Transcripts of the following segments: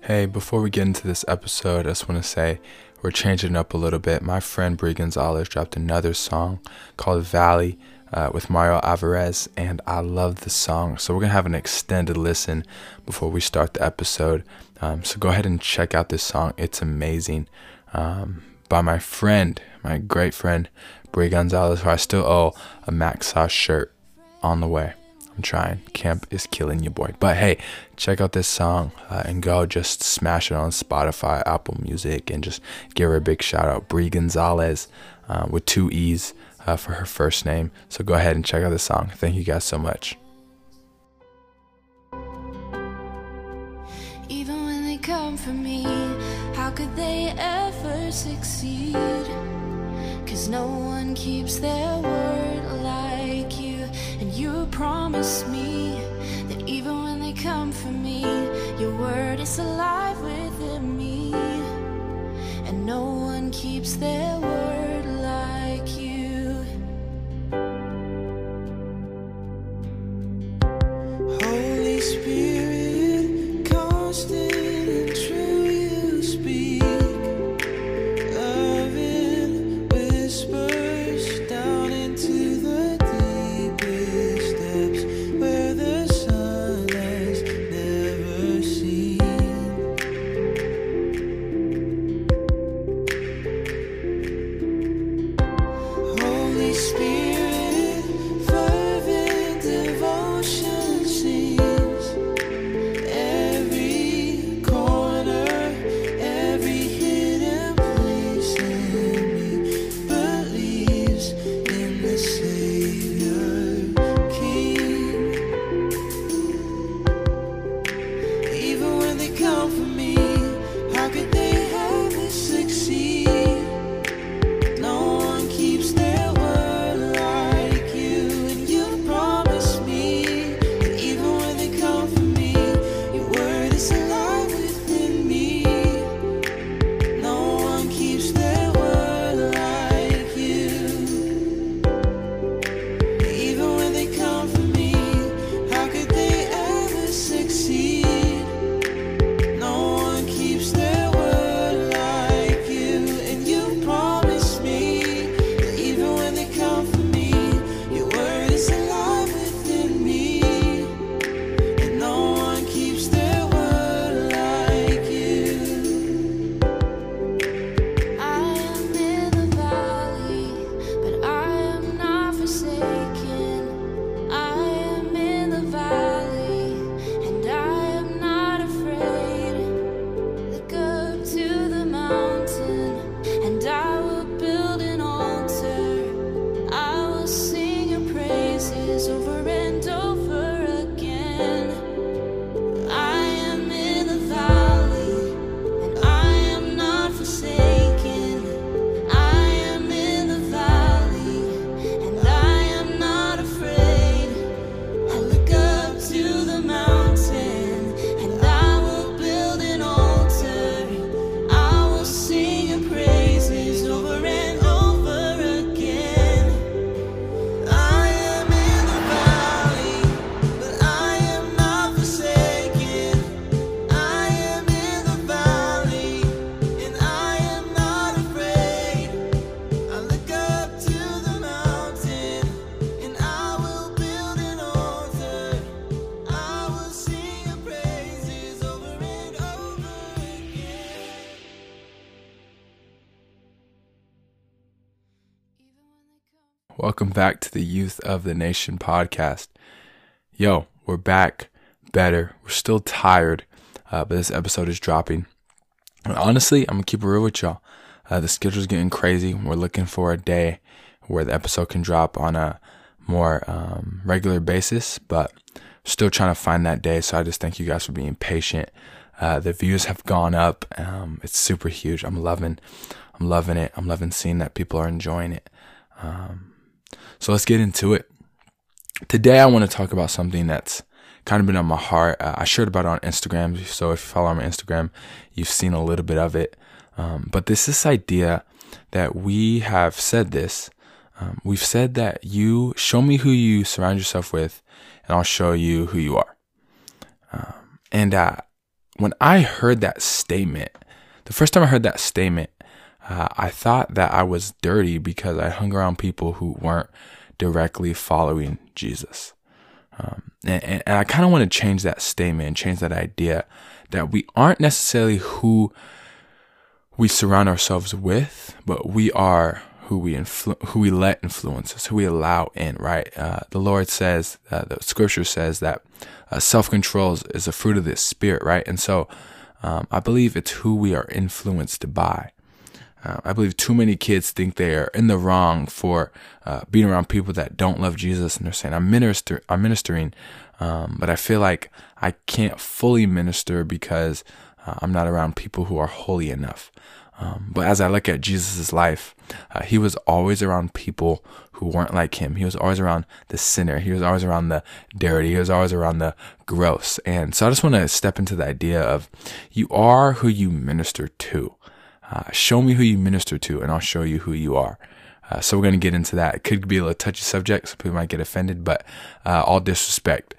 Hey, before we get into this episode, I just want to say we're changing up a little bit. My friend Brie Gonzalez dropped another song called Valley with Mario Alvarez, and I love the song. So we're going to have an extended listen before we start the episode. So go ahead and check out this song. It's amazing. By my friend, my great friend, Brie Gonzalez, who I still owe a Maxo shirt on the way. I'm trying. Camp is killing your boy. But hey, check out this song and go just smash it on Spotify, Apple Music, and just give her a big shout out. Brie Gonzalez with two E's for her first name. So go ahead and check out this song. Thank you guys so much. Even when they come for me, how could they ever succeed? Cause no one keeps their word like you. And you promised me that even when they come for me, your word is alive within me. And no one keeps their word like you. Holy Spirit, constant and true you speak, loving whispers down into the Welcome back to the Youth of the Nation podcast. Yo, we're back, better. We're still tired, but this episode is dropping. And honestly, I'm going to keep it real with y'all. The schedule's getting crazy. We're looking for a day where the episode can drop on a more regular basis, but still trying to find that day. So I just thank you guys for being patient. The views have gone up. It's super huge. I'm loving it. I'm loving seeing that people are enjoying it. So let's get into it. Today I want to talk about something that's kind of been on my heart. I shared about it on Instagram, so if you follow my Instagram, you've seen a little bit of it. But this idea that we have said this. We've said that you show me who you surround yourself with, and I'll show you who you are. And when I heard that statement, the first time I heard that statement, I thought that I was dirty because I hung around people who weren't directly following Jesus. And I kind of want to change that statement, change that idea that we aren't necessarily who we surround ourselves with, but we are who we let influence us, who we allow in, right? The Lord says, the scripture says that self-control is a fruit of the spirit, right? And so I believe it's who we are influenced by. I believe too many kids think they are in the wrong for being around people that don't love Jesus, and they're saying, I'm ministering, but I feel like I can't fully minister because I'm not around people who are holy enough. But as I look at Jesus's life, he was always around people who weren't like him. He was always around the sinner. He was always around the dirty. He was always around the gross. And so I just want to step into the idea of you are who you minister to. Show me who you minister to, and I'll show you who you are. So we're going to get into that. It could be a little touchy subject. Some people might get offended, but all disrespect.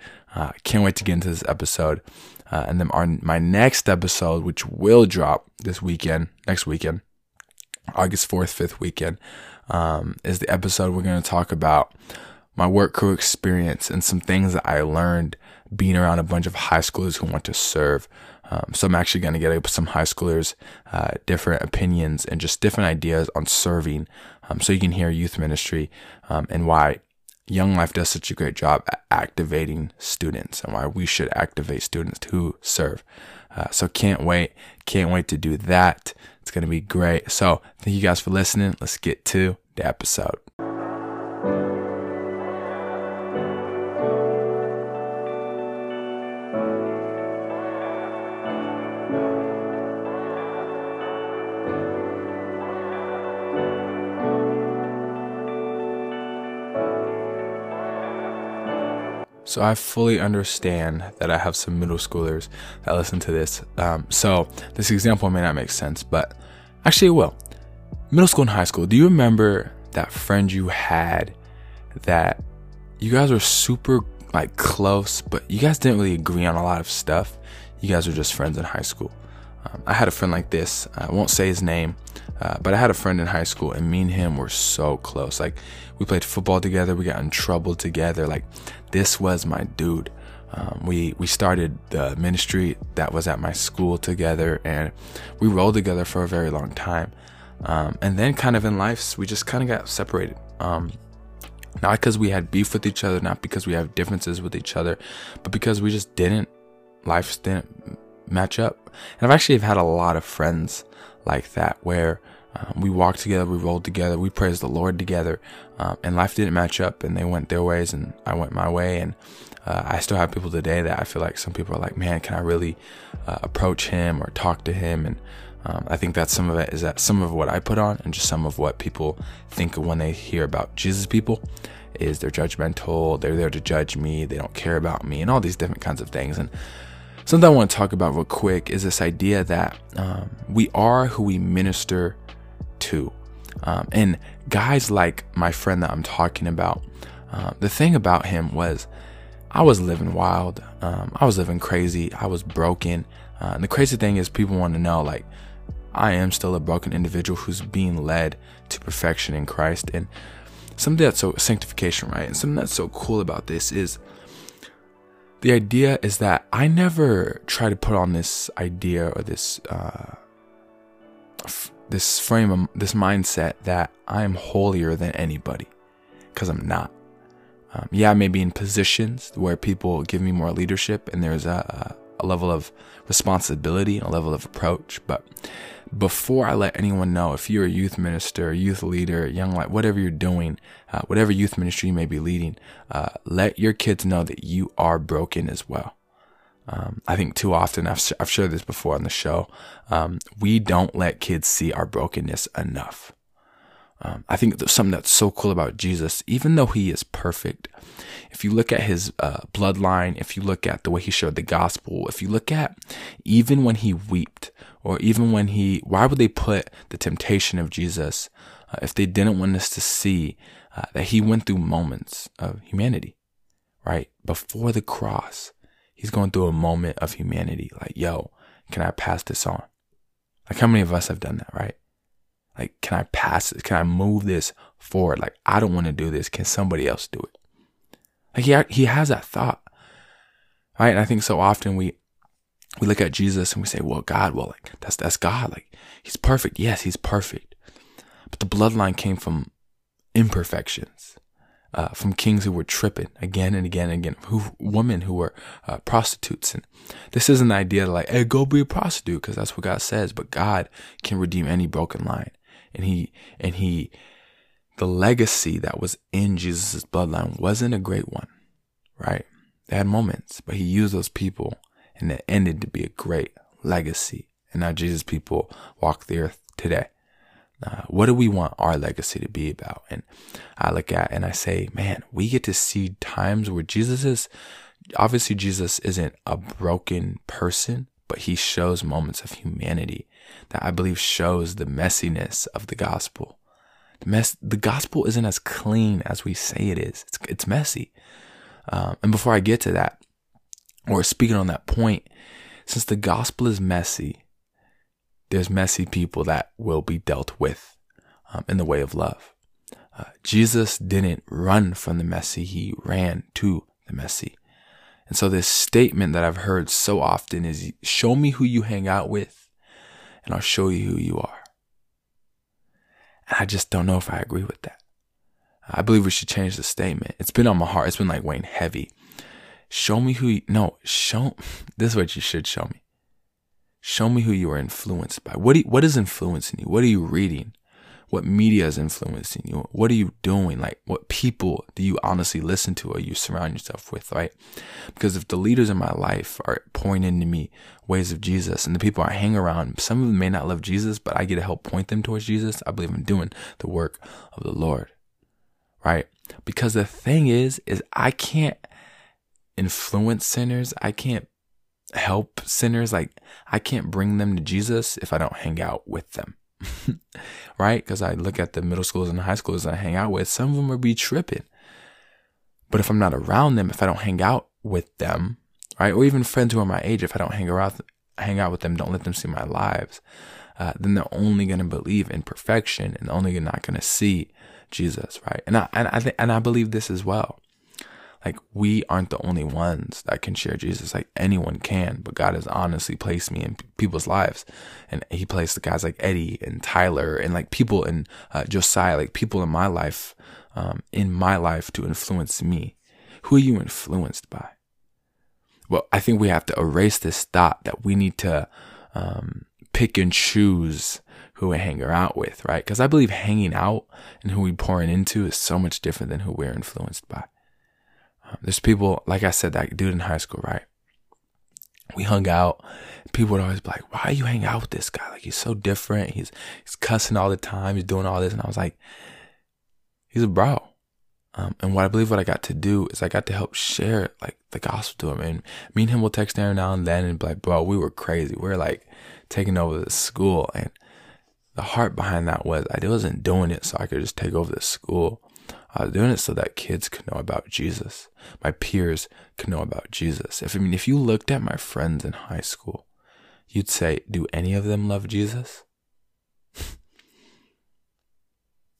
Can't wait to get into this episode. And then my next episode, which will drop this weekend, next weekend, August 4th, 5th weekend, is the episode we're going to talk about my work crew experience and some things that I learned being around a bunch of high schoolers who want to serve. So I'm actually going to get some high schoolers, different opinions and just different ideas on serving. So you can hear youth ministry and why Young Life does such a great job at activating students and why we should activate students to serve. So can't wait to do that. It's going to be great. So thank you guys for listening. Let's get to the episode. So I fully understand that I have some middle schoolers that listen to this. So this example may not make sense, but actually it will. Middle school and high school. Do you remember that friend you had that you guys were super like close, but you guys didn't really agree on a lot of stuff? You guys were just friends in high school. I had a friend like this. I won't say his name, but I had a friend in high school, and me and him were so close. Like, we played football together. We got in trouble together. Like, this was my dude. We started the ministry that was at my school together, and we rolled together for a very long time. And then kind of in life, we just kind of got separated. Not because we had beef with each other, not because we have differences with each other, but because we just life didn't match up. And I've actually had a lot of friends like that where we walked together, we rolled together, we praised the Lord together, and life didn't match up, and they went their ways and I went my way. And I still have people today that I feel like some people are like, man, can I really approach him or talk to him? And I think that some of it is that some of what I put on and just some of what people think when they hear about Jesus people is they're judgmental, they're there to judge me, they don't care about me, and all these different kinds of things. And something I want to talk about real quick is this idea that we are who we minister to. And guys like my friend that I'm talking about, the thing about him was I was living wild. I was living crazy. I was broken. And the crazy thing is people want to know, like, I am still a broken individual who's being led to perfection in Christ. And something that's so sanctification, right? And something that's so cool about this is the idea is that I never try to put on this idea or this frame, this mindset that I'm holier than anybody, because I'm not. I may be in positions where people give me more leadership and there's a level of responsibility, a level of approach. But before I let anyone know, if you're a youth minister, youth leader, Young Life, whatever you're doing, whatever youth ministry you may be leading, let your kids know that you are broken as well. I think too often, I've shared this before on the show, we don't let kids see our brokenness enough. I think there's something that's so cool about Jesus, even though he is perfect, if you look at his bloodline, if you look at the way he shared the gospel, if you look at even when he wept, or even when why would they put the temptation of Jesus if they didn't want us to see that he went through moments of humanity, right? Before the cross, He's going through a moment of humanity. Like, yo, can I pass this on? Like, how many of us have done that, right? Like, can I pass this? Can I move this forward? Like, I don't want to do this. Can somebody else do it? Like, he has that thought, right? And I think so often we look at Jesus and we say, well, God, well, like, that's God. Like, he's perfect. Yes, he's perfect. But the bloodline came from imperfections, from kings who were tripping again and again and again, women who were prostitutes. And this isn't the idea that, like, hey, go be a prostitute, because that's what God says. But God can redeem any broken line. And the legacy that was in Jesus's bloodline wasn't a great one, right? They had moments, but he used those people, and it ended to be a great legacy. And now Jesus' people walk the earth today. What do we want our legacy to be about? And I look at and I say, man, we get to see times where Jesus isn't a broken person, but he shows moments of humanity that I believe shows the messiness of the gospel. The gospel isn't as clean as we say it is. It's messy. And before I get to that, or speaking on that point, since the gospel is messy, there's messy people that will be dealt with in the way of love. Jesus didn't run from the messy. He ran to the messy. And so this statement that I've heard so often is, show me who you hang out with and I'll show you who you are. And I just don't know if I agree with that. I believe we should change the statement. It's been on my heart. It's been like weighing heavy. This is what you should show me. Show me who you are influenced by. What is influencing you? What are you reading? What media is influencing you? What are you doing? Like, what people do you honestly listen to or you surround yourself with, right? Because if the leaders in my life are pointing to me ways of Jesus, and the people I hang around, some of them may not love Jesus, but I get to help point them towards Jesus, I believe I'm doing the work of the Lord, right? Because the thing is I can't influence sinners. I can't help sinners. Like, I can't bring them to Jesus if I don't hang out with them, right? Because I look at the middle schools and high schools I hang out with. Some of them will be tripping, but if I'm not around them, if I don't hang out with them, right? Or even friends who are my age, if I don't hang out with them, don't let them see my lives, then they're only going to believe in perfection and only not going to see Jesus, right? And I believe this as well. Like, we aren't the only ones that can share Jesus. Like, anyone can, but God has honestly placed me in people's lives. And he placed the guys like Eddie and Tyler and like people in Josiah, like people in my life to influence me. Who are you influenced by? Well, I think we have to erase this thought that we need to pick and choose who we hang out with, right? Because I believe hanging out and who we pouring into is so much different than who we're influenced by. There's people, like I said, that dude in high school, right? We hung out. People would always be like, why you hang out with this guy? Like, he's so different. He's cussing all the time. He's doing all this. And I was like, he's a bro. And what I got to do is I got to help share, like, the gospel to him. And me and him will text every now and then and be like, bro, we were crazy. We were, like, taking over the school. And the heart behind that was I wasn't doing it so I could just take over the school. I was doing it so that kids could know about Jesus. My peers could know about Jesus. If you looked at my friends in high school, you'd say, do any of them love Jesus?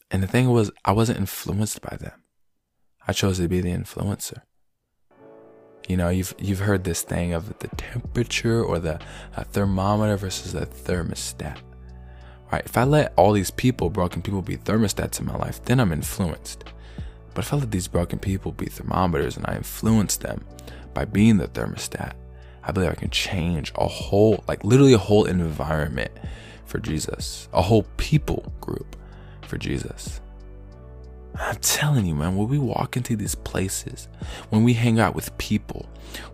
And the thing was, I wasn't influenced by them. I chose to be the influencer. You know, you've heard this thing of the temperature or the thermometer versus the thermostat. Right, if I let all these broken people be thermostats in my life, then I'm influenced. But if I let these broken people be thermometers and I influence them by being the thermostat, I believe I can change literally a whole environment for Jesus, a whole people group for Jesus. I'm telling you, man, when we walk into these places, when we hang out with people,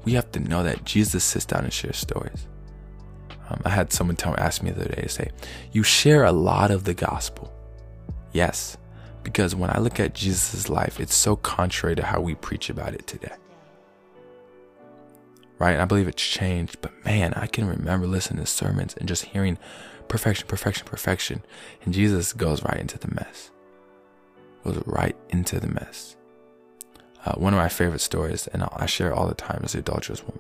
we have to know that Jesus sits down and shares stories. I had someone ask me the other day to say, you share a lot of the gospel. Yes, because when I look at Jesus' life, it's so contrary to how we preach about it today. Right? And I believe it's changed, but man, I can remember listening to sermons and just hearing perfection, perfection, perfection. And Jesus goes right into the mess. Goes right into the mess. One of my favorite stories, and I share all the time, is the adulterous woman.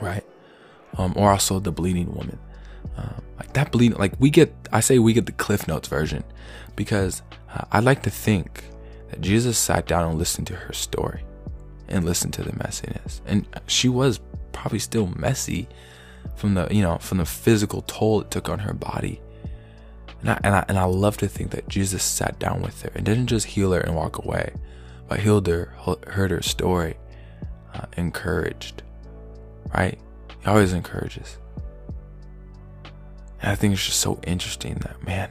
right? Or also The Bleeding Woman. Like that bleeding, like we get the Cliff Notes version, because I like to think that Jesus sat down and listened to her story and listened to the messiness. And she was probably still messy from the physical toll it took on her body. And I love to think that Jesus sat down with her and didn't just heal her and walk away, but healed her, heard her story, encouraged, right? He always encourages. And I think it's just so interesting that, man,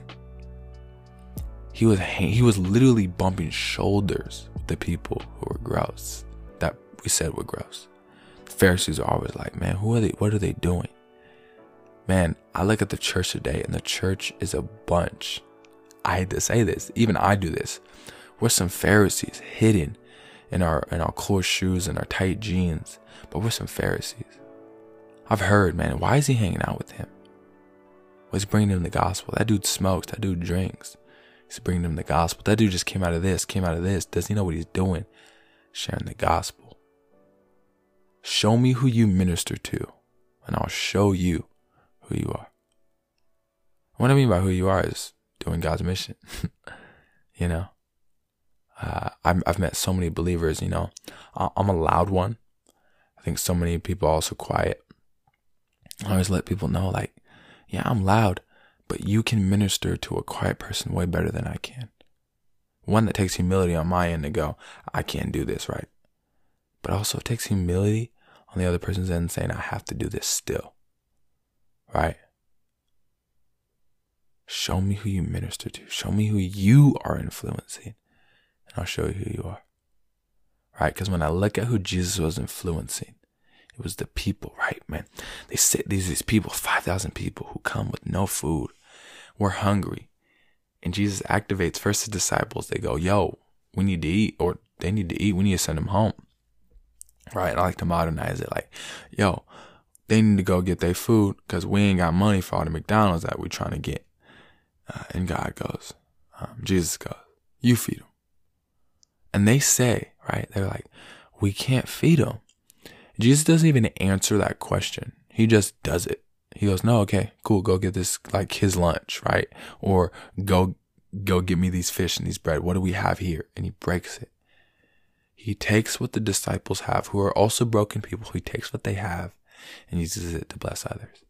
he was literally bumping shoulders with the people who were gross, that we said were gross. The Pharisees are always like, man, who are they? What are they doing? Man, I look at the church today, and the church is a bunch. I hate to say this, even I do this. We're some Pharisees hidden in our closed shoes and our tight jeans, but we're some Pharisees. I've heard, man, why is he hanging out with him? Well, he's bringing him the gospel. That dude smokes. That dude drinks. He's bringing him the gospel. That dude just came out of this, Does he know what he's doing? Sharing the gospel. Show me who you minister to, and I'll show you who you are. What I mean by who you are is doing God's mission. You know, I've met so many believers. You know, I'm a loud one. I think so many people are also quiet. I always let people know, like, yeah, I'm loud, but you can minister to a quiet person way better than I can. One, that takes humility on my end to go, I can't do this, right? But also it takes humility on the other person's end saying, I have to do this still, right? Show me who you minister to. Show me who you are influencing, and I'll show you who you are, right? Because when I look at who Jesus was influencing, it was the people, right, man? They said these people, 5,000 people who come with no food, were hungry. And Jesus activates first his disciples. They go, yo, we need to eat, or they need to eat. We need to send them home, right? And I like to modernize it like, yo, they need to go get their food because we ain't got money for all the McDonald's that we're trying to get. And God goes, Jesus goes, you feed them. And they say, right, they're like, we can't feed them. Jesus doesn't even answer that question. He just does it. He goes, no, okay, cool. Go get this, like his lunch, right? Or go get me these fish and these bread. What do we have here? And he breaks it. He takes what the disciples have, who are also broken people. He takes what they have and uses it to bless others.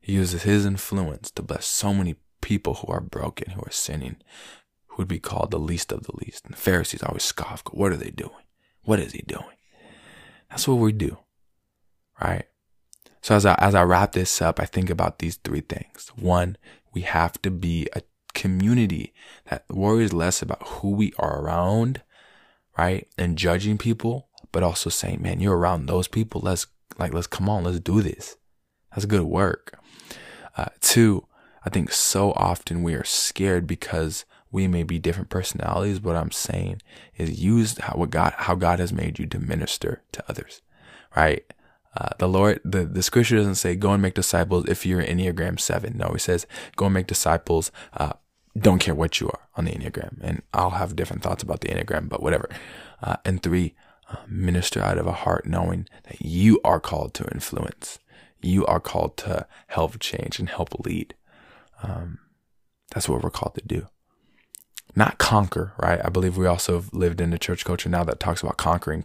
He uses his influence to bless so many people who are broken, who are sinning, who would be called the least of the least. And the Pharisees always scoff, go, what are they doing? What is he doing? That's what we do, right? So as I wrap this up, I think about these three things. One, we have to be a community that worries less about who we are around, right? And judging people, but also saying, man, you're around those people. Let's come on, let's do this. That's good work. Two, I think so often we are scared because we may be different personalities, but what I'm saying is use how God has made you to minister to others, right? The scripture doesn't say go and make disciples if you're Enneagram 7. No, it says go and make disciples. Don't care what you are on the Enneagram. And I'll have different thoughts about the Enneagram, but whatever. And three, minister out of a heart knowing that you are called to influence. You are called to help change and help lead. That's what we're called to do. Not conquer, right? I believe we also have lived in a church culture now that talks about conquering,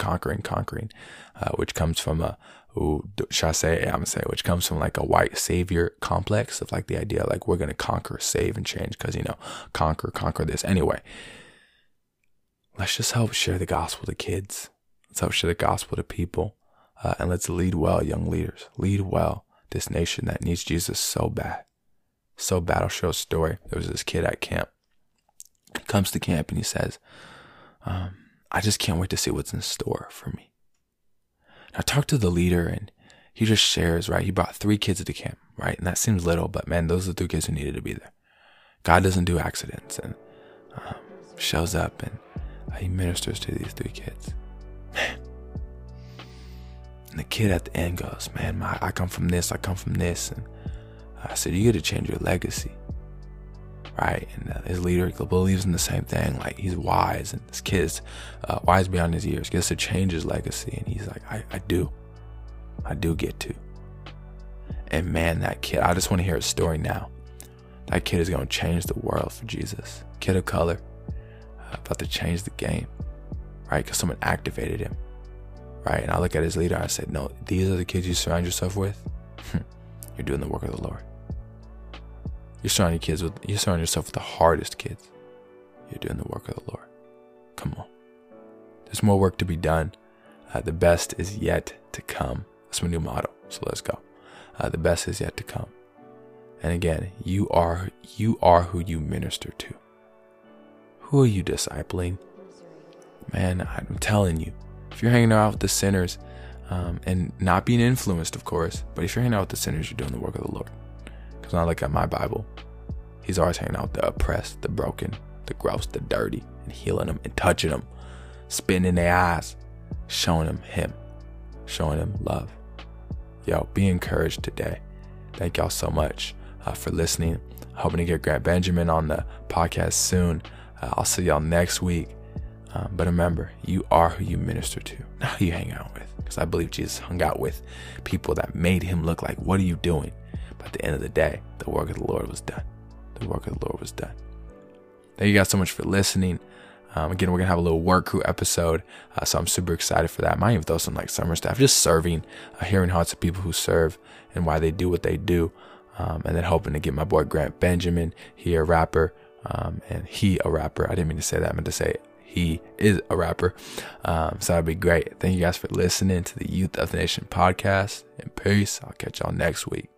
which comes from which comes from like a white savior complex of like the idea like we're going to conquer, save, and change because, you know, conquer this. Anyway, let's just help share the gospel to kids. Let's help share the gospel to people. And let's lead well, young leaders. Lead well this nation that needs Jesus so bad. So bad. I'll show a story. There was this kid at camp. Comes to camp and he says, I just can't wait to see what's in store for me. And I talked to the leader and he just shares, right? He brought 3 kids to camp, right? And that seems little, but man, those are the 3 kids who needed to be there. God doesn't do accidents, and shows up and he ministers to these 3 kids. Man. And the kid at the end goes, man, I come from this. And I said, you get to change your legacy. Right, and his leader believes in the same thing. Like he's wise, and this kid's wise beyond his years. Gets to change his legacy, and he's like, "I do." I do get to. And man, that kid, I just want to hear his story now. That kid is going to change the world for Jesus. Kid of color, about to change the game, right? Because someone activated him, right? And I look at his leader, I said, no, these are the kids you surround yourself with. You're doing the work of the Lord. You surround yourself with the hardest kids. You're doing the work of the Lord. Come on. There's more work to be done. The best is yet to come. That's my new motto. So let's go. The best is yet to come. And again, you are who you minister to. Who are you discipling? Man, I'm telling you, if you're hanging out with the sinners, and not being influenced, of course, but if you're hanging out with the sinners, you're doing the work of the Lord. Because when I look at my Bible, he's always hanging out with the oppressed, the broken, the gross, the dirty, and healing them and touching them, spitting in their eyes, showing them him, showing them love. Yo, be encouraged today. Thank y'all so much for listening. Hoping to get Grant Benjamin on the podcast soon. I'll see y'all next week. But remember, you are who you minister to, not who you hang out with. Because I believe Jesus hung out with people that made him look like, what are you doing? But at the end of the day, the work of the Lord was done. The work of the Lord was done. Thank you guys so much for listening. Again, we're going to have a little work crew episode, so I'm super excited for that. I might even throw some like summer stuff, just serving, hearing hearts of people who serve and why they do what they do, and then hoping to get my boy Grant Benjamin, he a rapper. I didn't mean to say that. I meant to say he is a rapper, so that'd be great. Thank you guys for listening to the Youth of the Nation podcast, and peace. I'll catch y'all next week.